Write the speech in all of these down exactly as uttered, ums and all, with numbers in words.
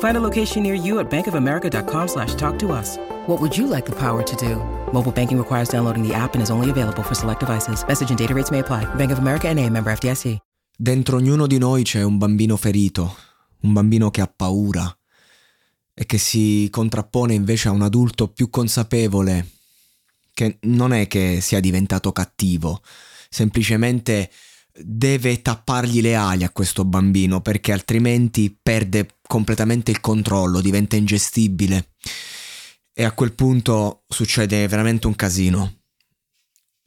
Find a location near you at bankofamerica.com slash talk to us. What would you like the power to do? Mobile banking requires downloading the app and is only available for select devices. Message and data rates may apply. Bank of America N A, member F D I C. Dentro ognuno di noi c'è un bambino ferito, un bambino che ha paura, e che si contrappone invece a un adulto più consapevole, che non è che sia diventato cattivo, semplicemente deve tappargli le ali a questo bambino, perché altrimenti perde completamente il controllo, diventa ingestibile e a quel punto succede veramente un casino.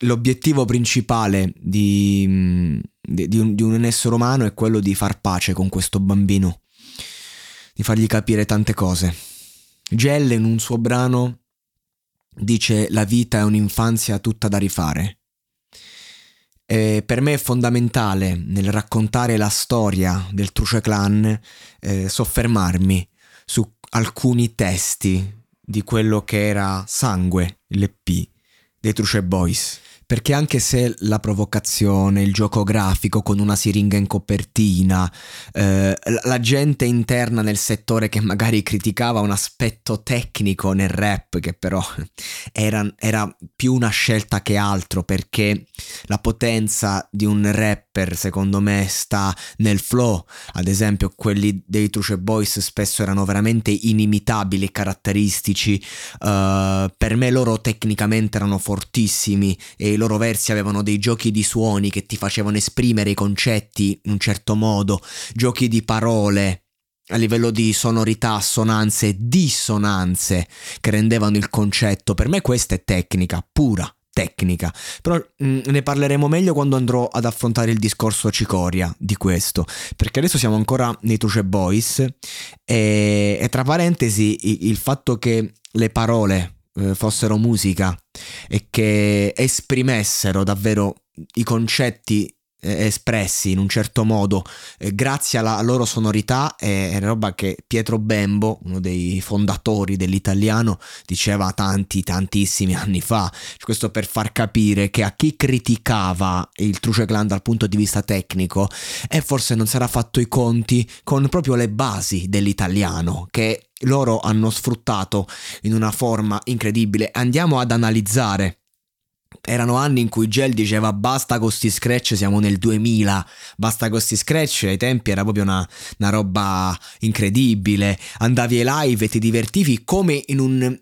L'obiettivo principale di, di, un, di un essere umano è quello di far pace con questo bambino, di fargli capire tante cose. Jelle in un suo brano dice: la vita è un'infanzia tutta da rifare. E per me è fondamentale nel raccontare la storia del Truce Clan eh, soffermarmi su alcuni testi di quello che era Sangue, l'E P dei Truce Boys, perché anche se la provocazione, il gioco grafico con una siringa in copertina, eh, la gente interna nel settore che magari criticava un aspetto tecnico nel rap, che però era, era più una scelta che altro, perché la potenza di un rapper secondo me sta nel flow. Ad esempio quelli dei Truce Boys spesso erano veramente inimitabili e caratteristici, eh, per me loro tecnicamente erano fortissimi e loro versi avevano dei giochi di suoni che ti facevano esprimere i concetti in un certo modo, giochi di parole a livello di sonorità, assonanze e dissonanze che rendevano il concetto. Per me questa è tecnica, pura tecnica, però mh, ne parleremo meglio quando andrò ad affrontare il discorso Cicoria di questo, perché adesso siamo ancora nei Truce Boys e, e tra parentesi il fatto che le parole fossero musica e che esprimessero davvero i concetti eh, espressi in un certo modo eh, grazie alla loro sonorità è, è roba che Pietro Bembo, uno dei fondatori dell'italiano, diceva tanti tantissimi anni fa. Questo per far capire che a chi criticava il Truce Clan dal punto di vista tecnico e eh, forse non si era fatto i conti con proprio le basi dell'italiano, che loro hanno sfruttato in una forma incredibile. Andiamo ad analizzare. Erano anni in cui Jelle diceva basta con sti scratch, siamo nel duemila, basta con sti scratch, ai tempi era proprio una, una roba incredibile. Andavi ai live e ti divertivi come in un,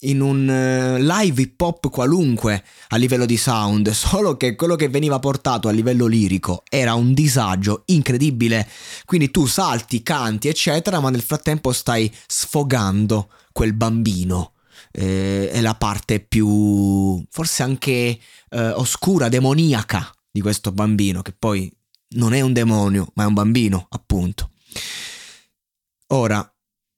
in un live hip hop qualunque a livello di sound, solo che quello che veniva portato a livello lirico era un disagio incredibile, quindi tu salti, canti eccetera, ma nel frattempo stai sfogando quel bambino. Eh, è la parte più forse anche eh, oscura, demoniaca di questo bambino, che poi non è un demonio ma è un bambino, appunto. Ora,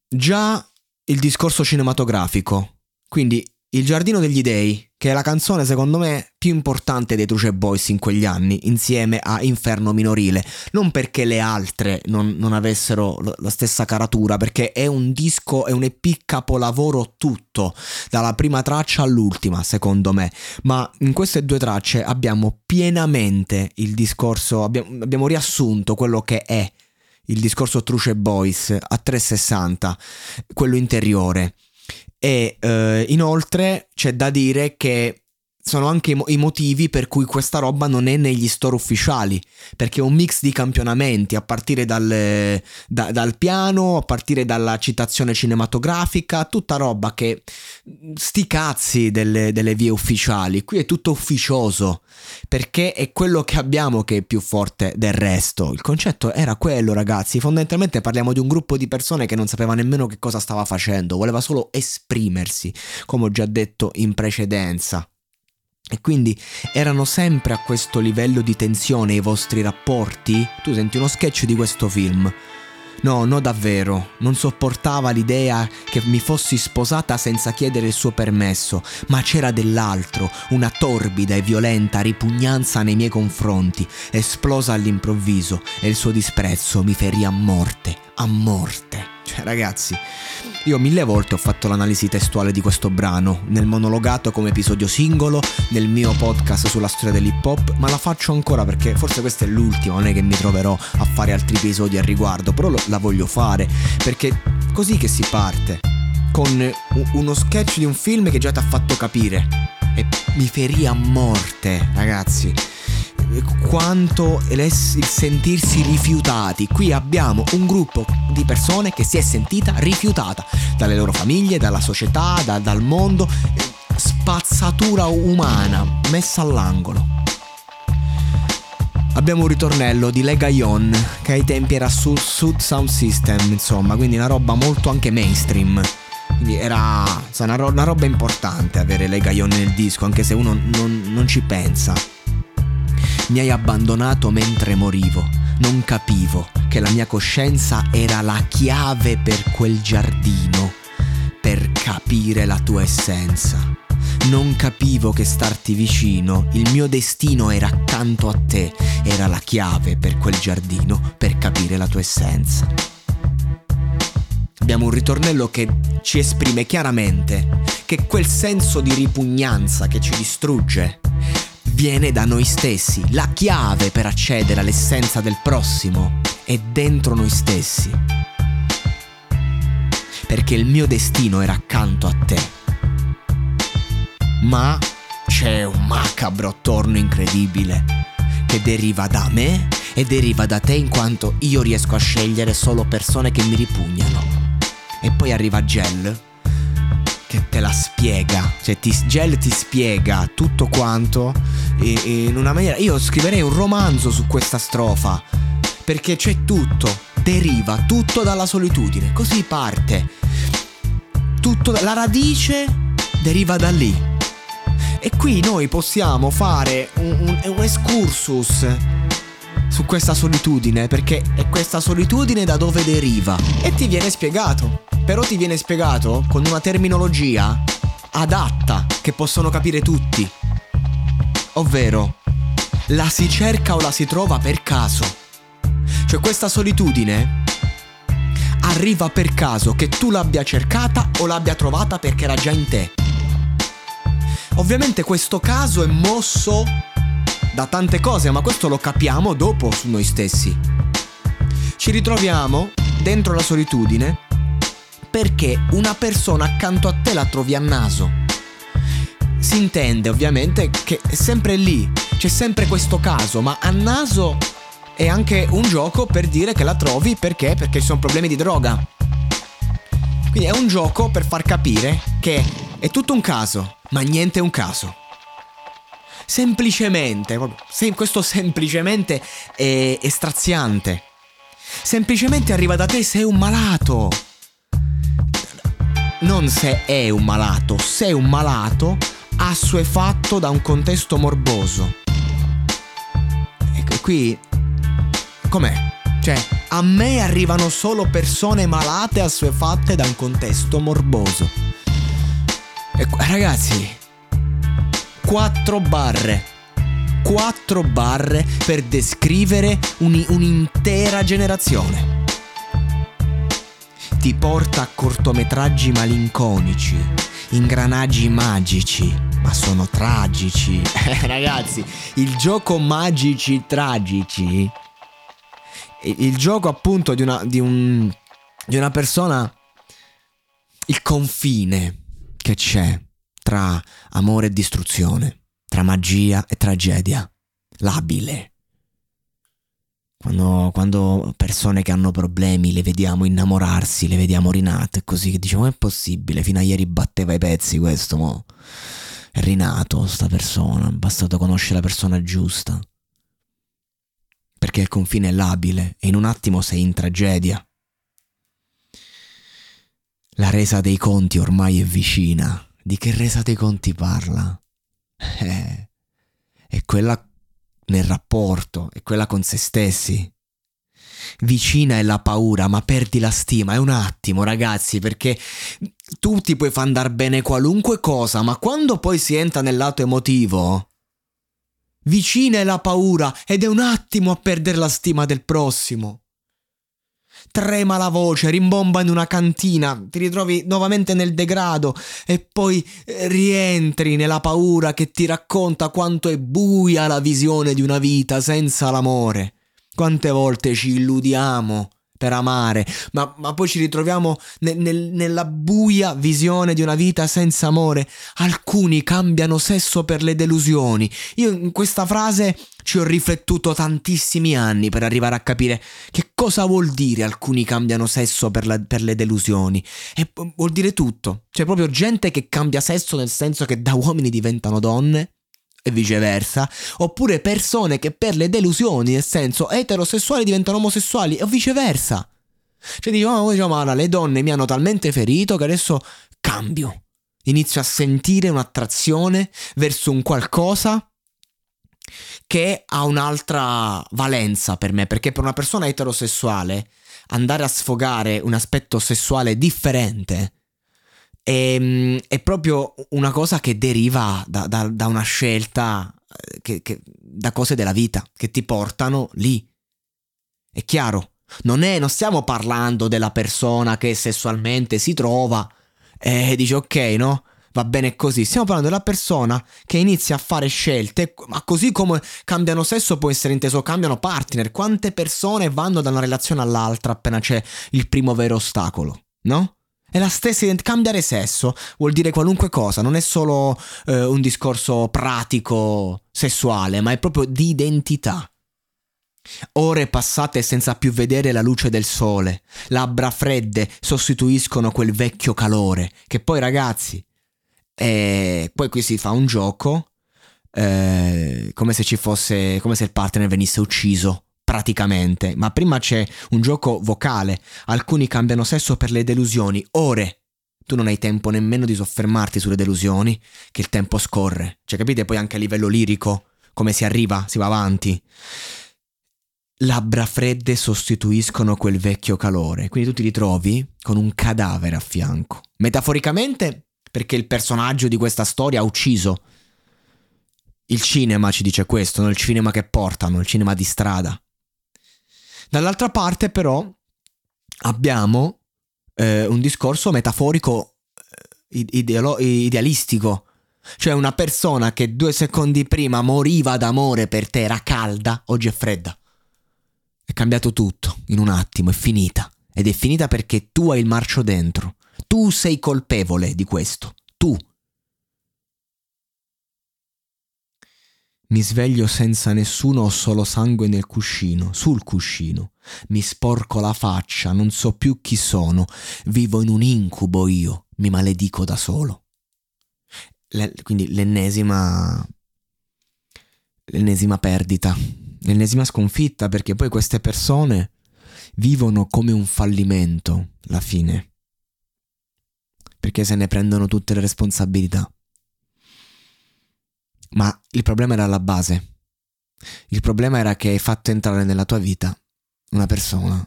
già il discorso cinematografico, quindi Il Giardino degli Dei, che è la canzone secondo me più importante dei Truce Boys in quegli anni, insieme a Inferno Minorile, non perché le altre non, non avessero la stessa caratura, perché è un disco, è un E P capolavoro tutto, dalla prima traccia all'ultima secondo me, ma in queste due tracce abbiamo pienamente il discorso, abbiamo, abbiamo riassunto quello che è il discorso Truce Boys a trecentosessanta, quello interiore. E eh, inoltre c'è da dire che sono anche i motivi per cui questa roba non è negli store ufficiali, perché è un mix di campionamenti a partire dal, da, dal piano, a partire dalla citazione cinematografica, tutta roba che sti cazzi delle, delle vie ufficiali. Qui è tutto ufficioso, perché è quello che abbiamo che è più forte del resto. Il concetto era quello, ragazzi. Fondamentalmente parliamo di un gruppo di persone che non sapeva nemmeno che cosa stava facendo, voleva solo esprimersi, come ho già detto in precedenza. E quindi erano sempre a questo livello di tensione i vostri rapporti? Tu senti uno sketch di questo film. No, no davvero, non sopportava l'idea che mi fossi sposata senza chiedere il suo permesso, ma c'era dell'altro, una torbida e violenta ripugnanza nei miei confronti, esplosa all'improvviso, e il suo disprezzo mi ferì a morte, a morte. Cioè, ragazzi, io mille volte ho fatto l'analisi testuale di questo brano, nel monologato come episodio singolo, nel mio podcast sulla storia dell'hip hop, ma la faccio ancora perché forse questa è l'ultima, non è che mi troverò a fare altri episodi al riguardo, però lo, la voglio fare, perché così che si parte, con uno sketch di un film che già ti ha fatto capire, e mi ferì a morte, ragazzi, quanto il sentirsi rifiutati. Qui abbiamo un gruppo di persone che si è sentita rifiutata dalle loro famiglie, dalla società, da, dal mondo, spazzatura umana messa all'angolo. Abbiamo un ritornello di Legião, che ai tempi era sul Sud Sound System, insomma, quindi una roba molto anche mainstream. Quindi era una, ro- una roba importante avere Legião nel disco, anche se uno non, non ci pensa. Mi hai abbandonato mentre morivo, non capivo che la mia coscienza era la chiave per quel giardino, per capire la tua essenza. Non capivo che starti vicino, il mio destino era accanto a te, era la chiave per quel giardino, per capire la tua essenza. Abbiamo un ritornello che ci esprime chiaramente che quel senso di ripugnanza che ci distrugge viene da noi stessi. La chiave per accedere all'essenza del prossimo è dentro noi stessi, perché il mio destino era accanto a te. Ma c'è un macabro attorno incredibile che deriva da me e deriva da te, in quanto io riesco a scegliere solo persone che mi ripugnano. E poi arriva Jelle, che te la spiega, cioè ti, Jelle ti spiega tutto quanto e, e in una maniera, io scriverei un romanzo su questa strofa, perché c'è tutto, deriva tutto dalla solitudine, così parte tutto, la radice deriva da lì. E qui noi possiamo fare un, un, un excursus su questa solitudine, perché è questa solitudine da dove deriva, e ti viene spiegato. Però ti viene spiegato con una terminologia adatta che possono capire tutti, ovvero la si cerca o la si trova per caso. Cioè questa solitudine arriva per caso, che tu l'abbia cercata o l'abbia trovata perché era già in te. Ovviamente questo caso è mosso da tante cose, ma questo lo capiamo dopo su noi stessi. Ci ritroviamo dentro la solitudine perché una persona accanto a te la trovi a naso. Si intende ovviamente che è sempre lì, c'è sempre questo caso, ma a naso è anche un gioco per dire che la trovi perché? Perché ci sono problemi di droga. Quindi è un gioco per far capire che è tutto un caso, ma niente è un caso. Semplicemente, questo semplicemente è straziante. Semplicemente arriva da te se è un malato. Non se è un malato, se è un malato assuefatto da un contesto morboso. E qui com'è? Cioè, a me arrivano solo persone malate assuefatte da un contesto morboso. E, ragazzi, quattro barre. Quattro barre per descrivere un, un'intera generazione. Ti porta a cortometraggi malinconici, ingranaggi magici, ma sono tragici. Ragazzi, il gioco magici tragici, il gioco appunto di una, di un, di una persona, il confine che c'è tra amore e distruzione, tra magia e tragedia, labile. Quando, quando persone che hanno problemi le vediamo innamorarsi, le vediamo rinate e così, che diciamo, è possibile, fino a ieri batteva i pezzi questo, mo è rinato sta persona, è bastato conoscere la persona giusta. Perché il confine è labile e in un attimo sei in tragedia. La resa dei conti ormai è vicina. Di che resa dei conti parla? Eh, è quella nel rapporto, è quella con se stessi. Vicina è la paura, ma perdi la stima. È un attimo, ragazzi, perché tu ti puoi far andare bene qualunque cosa, ma quando poi si entra nel lato emotivo, vicina è la paura ed è un attimo a perdere la stima del prossimo. Trema la voce, rimbomba in una cantina, ti ritrovi nuovamente nel degrado e poi rientri nella paura che ti racconta quanto è buia la visione di una vita senza l'amore. Quante volte ci illudiamo per amare, ma, ma poi ci ritroviamo nel, nel, nella buia visione di una vita senza amore. Alcuni cambiano sesso per le delusioni. Io in questa frase ci ho riflettuto tantissimi anni per arrivare a capire che cosa vuol dire alcuni cambiano sesso per, la, per le delusioni. E vuol dire tutto. C'è proprio gente che cambia sesso nel senso che da uomini diventano donne e viceversa, oppure persone che per le delusioni, nel senso eterosessuali diventano omosessuali e viceversa. Cioè diciamo, diciamo allora, le donne mi hanno talmente ferito che adesso cambio, inizio a sentire un'attrazione verso un qualcosa che ha un'altra valenza per me, perché per una persona eterosessuale andare a sfogare un aspetto sessuale differente È, è proprio una cosa che deriva da, da, da una scelta, che, che, da cose della vita che ti portano lì. È chiaro, non, è, non stiamo parlando della persona che sessualmente si trova e dice ok, no, va bene così. Stiamo parlando della persona che inizia a fare scelte, ma così come cambiano sesso può essere inteso, cambiano partner. Quante persone vanno da una relazione all'altra appena c'è il primo vero ostacolo, no? È la stessa identità. Cambiare sesso vuol dire qualunque cosa, non è solo eh, un discorso pratico sessuale, ma è proprio di identità. Ore passate senza più vedere la luce del sole, labbra fredde sostituiscono quel vecchio calore, che poi ragazzi, eh, poi qui si fa un gioco, eh, come se ci fosse, come se il partner venisse ucciso. Praticamente, ma prima c'è un gioco vocale. Alcuni cambiano sesso per le delusioni. Ore. Tu non hai tempo nemmeno di soffermarti sulle delusioni, che il tempo scorre. Cioè, capite poi anche a livello lirico come si arriva, si va avanti. Labbra fredde sostituiscono quel vecchio calore. Quindi tu ti ritrovi con un cadavere a fianco. Metaforicamente, perché il personaggio di questa storia ha ucciso. Il cinema ci dice questo, non il cinema che portano, il cinema di strada. Dall'altra parte però abbiamo eh, un discorso metaforico ideolo- idealistico, cioè una persona che due secondi prima moriva d'amore per te, era calda, oggi è fredda. È cambiato tutto in un attimo, è finita, ed è finita perché tu hai il marcio dentro, tu sei colpevole di questo, tu. Mi sveglio senza nessuno, ho solo sangue nel cuscino, sul cuscino. Mi sporco la faccia, non so più chi sono. Vivo in un incubo io, mi maledico da solo. Le, quindi l'ennesima... L'ennesima perdita, l'ennesima sconfitta, perché poi queste persone vivono come un fallimento la fine. Perché se ne prendono tutte le responsabilità. Ma il problema era alla base. Il problema era che hai fatto entrare nella tua vita una persona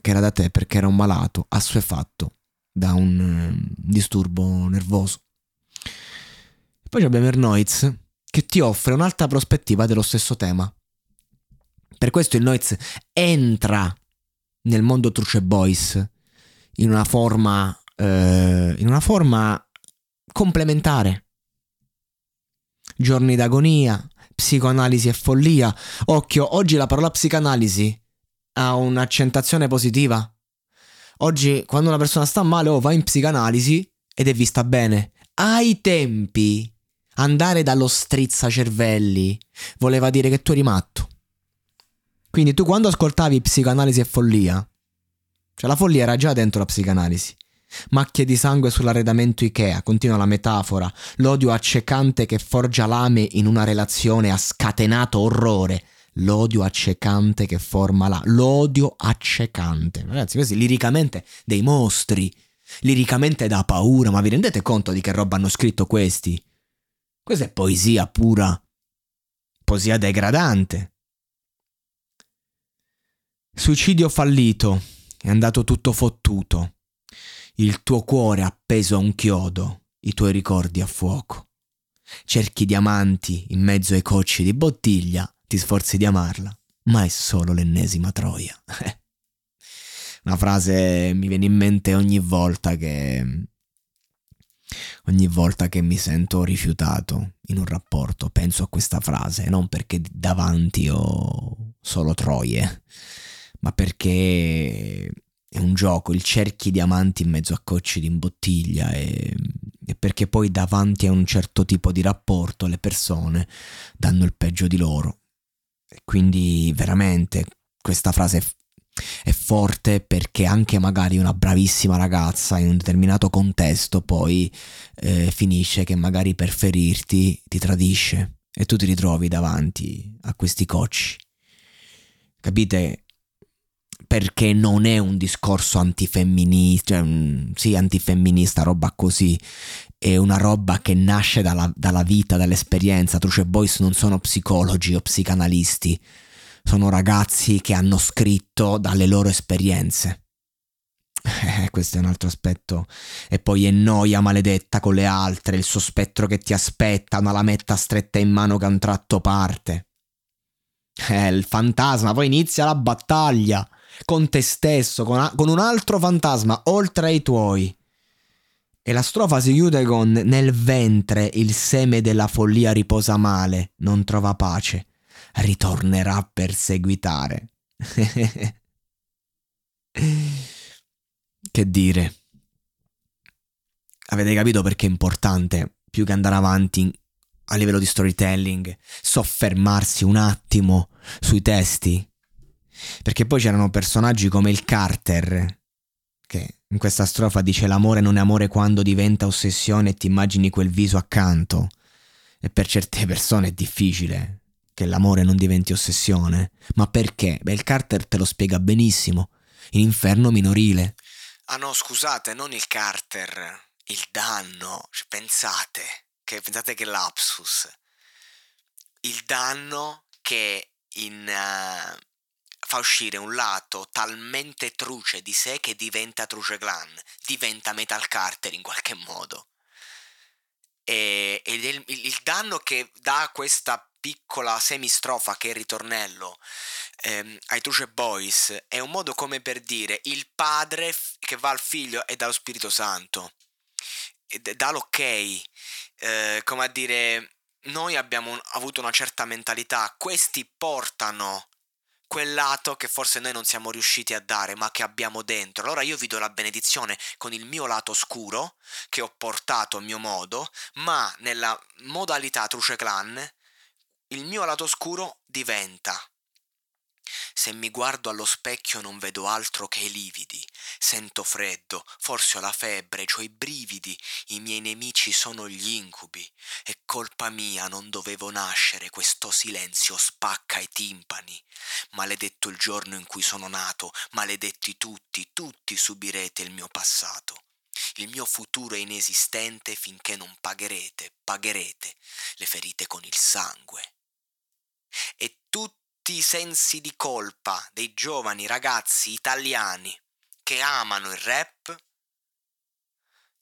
che era da te perché era un malato, assuefatto da un disturbo nervoso. Poi abbiamo il Noiz, che ti offre un'altra prospettiva dello stesso tema. Per questo il Noiz entra nel mondo Truce Boys in una forma eh, in una forma complementare. Giorni d'agonia, psicoanalisi e follia. Occhio, oggi la parola psicanalisi ha un'accentuazione positiva. Oggi quando una persona sta male o oh, va in psicanalisi ed è vista bene. Ai tempi, andare dallo strizzacervelli voleva dire che tu eri matto. Quindi tu quando ascoltavi psicoanalisi e follia, cioè la follia era già dentro la psicanalisi. Macchie di sangue sull'arredamento Ikea, continua la metafora. L'odio accecante che forgia lame in una relazione ha scatenato orrore. L'odio accecante che forma la... L'odio accecante. Ragazzi, questi liricamente dei mostri. Liricamente da paura. Ma vi rendete conto di che roba hanno scritto questi? Questa è poesia pura. Poesia degradante. Suicidio fallito. È andato tutto fottuto. Il tuo cuore appeso a un chiodo, i tuoi ricordi a fuoco. Cerchi diamanti in mezzo ai cocci di bottiglia, ti sforzi di amarla, ma è solo l'ennesima troia. Una frase mi viene in mente ogni volta che... ogni volta che mi sento rifiutato in un rapporto, penso a questa frase, non perché davanti ho solo troie, ma perché... è un gioco, il cerchi diamanti in mezzo a cocci di bottiglia e, e perché poi davanti a un certo tipo di rapporto le persone danno il peggio di loro. E quindi veramente questa frase è forte, perché anche magari una bravissima ragazza in un determinato contesto poi eh, finisce che magari per ferirti ti tradisce e tu ti ritrovi davanti a questi cocci. Capite? Perché non è un discorso antifemminista, cioè, sì, antifemminista, roba così, è una roba che nasce dalla, dalla vita, dall'esperienza. Truce Boys non sono psicologi o psicanalisti, sono ragazzi che hanno scritto dalle loro esperienze. Eh, questo è un altro aspetto. E poi è noia maledetta con le altre, il suo spettro che ti aspetta, una lametta stretta in mano che a un tratto parte. Eh, il fantasma, poi inizia la battaglia. Con te stesso, con, a- con un altro fantasma oltre ai tuoi. E la strofa si chiude con: nel ventre il seme della follia riposa male, non trova pace, ritornerà a perseguitare. Che dire. Avete capito perché è importante, più che andare avanti a livello di storytelling, soffermarsi un attimo sui testi? Perché poi c'erano personaggi come il Carter, che in questa strofa dice: l'amore non è amore quando diventa ossessione e ti immagini quel viso accanto. E per certe persone è difficile che l'amore non diventi ossessione. Ma perché? Beh, il Carter te lo spiega benissimo. Inferno minorile. Ah no, scusate, non il Carter, il danno. Cioè, pensate, che, pensate che lapsus. Il danno che in... Uh... fa uscire un lato talmente truce di sé che diventa Truce Clan, diventa Metal Carter in qualche modo. E, ed il, il danno che dà questa piccola semistrofa, che è il ritornello, ehm, ai Truce Boys è un modo come per dire: il padre f- che va al figlio e dà lo Spirito Santo, e d- dà l'ok, eh, come a dire: noi abbiamo un, avuto una certa mentalità, questi portano quel lato che forse noi non siamo riusciti a dare ma che abbiamo dentro, allora io vi do la benedizione con il mio lato oscuro che ho portato a mio modo, ma nella modalità Truce Clan il mio lato oscuro diventa: se mi guardo allo specchio non vedo altro che i lividi, sento freddo, forse ho la febbre, c'ho i brividi, i miei nemici sono gli incubi, è colpa mia, non dovevo nascere, questo silenzio spacca i timpani, maledetto il giorno in cui sono nato, maledetti tutti, tutti subirete il mio passato. Il mio futuro è inesistente finché non pagherete, pagherete le ferite con il sangue. E tutti i sensi di colpa dei giovani ragazzi italiani che amano il rap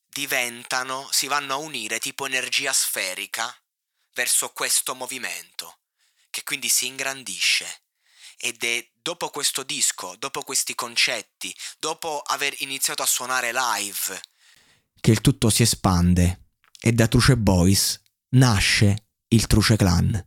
diventano, si vanno a unire tipo energia sferica verso questo movimento, che quindi si ingrandisce. Ed è dopo questo disco, dopo questi concetti, dopo aver iniziato a suonare live, che il tutto si espande e da Truce Boys nasce il Truce Clan.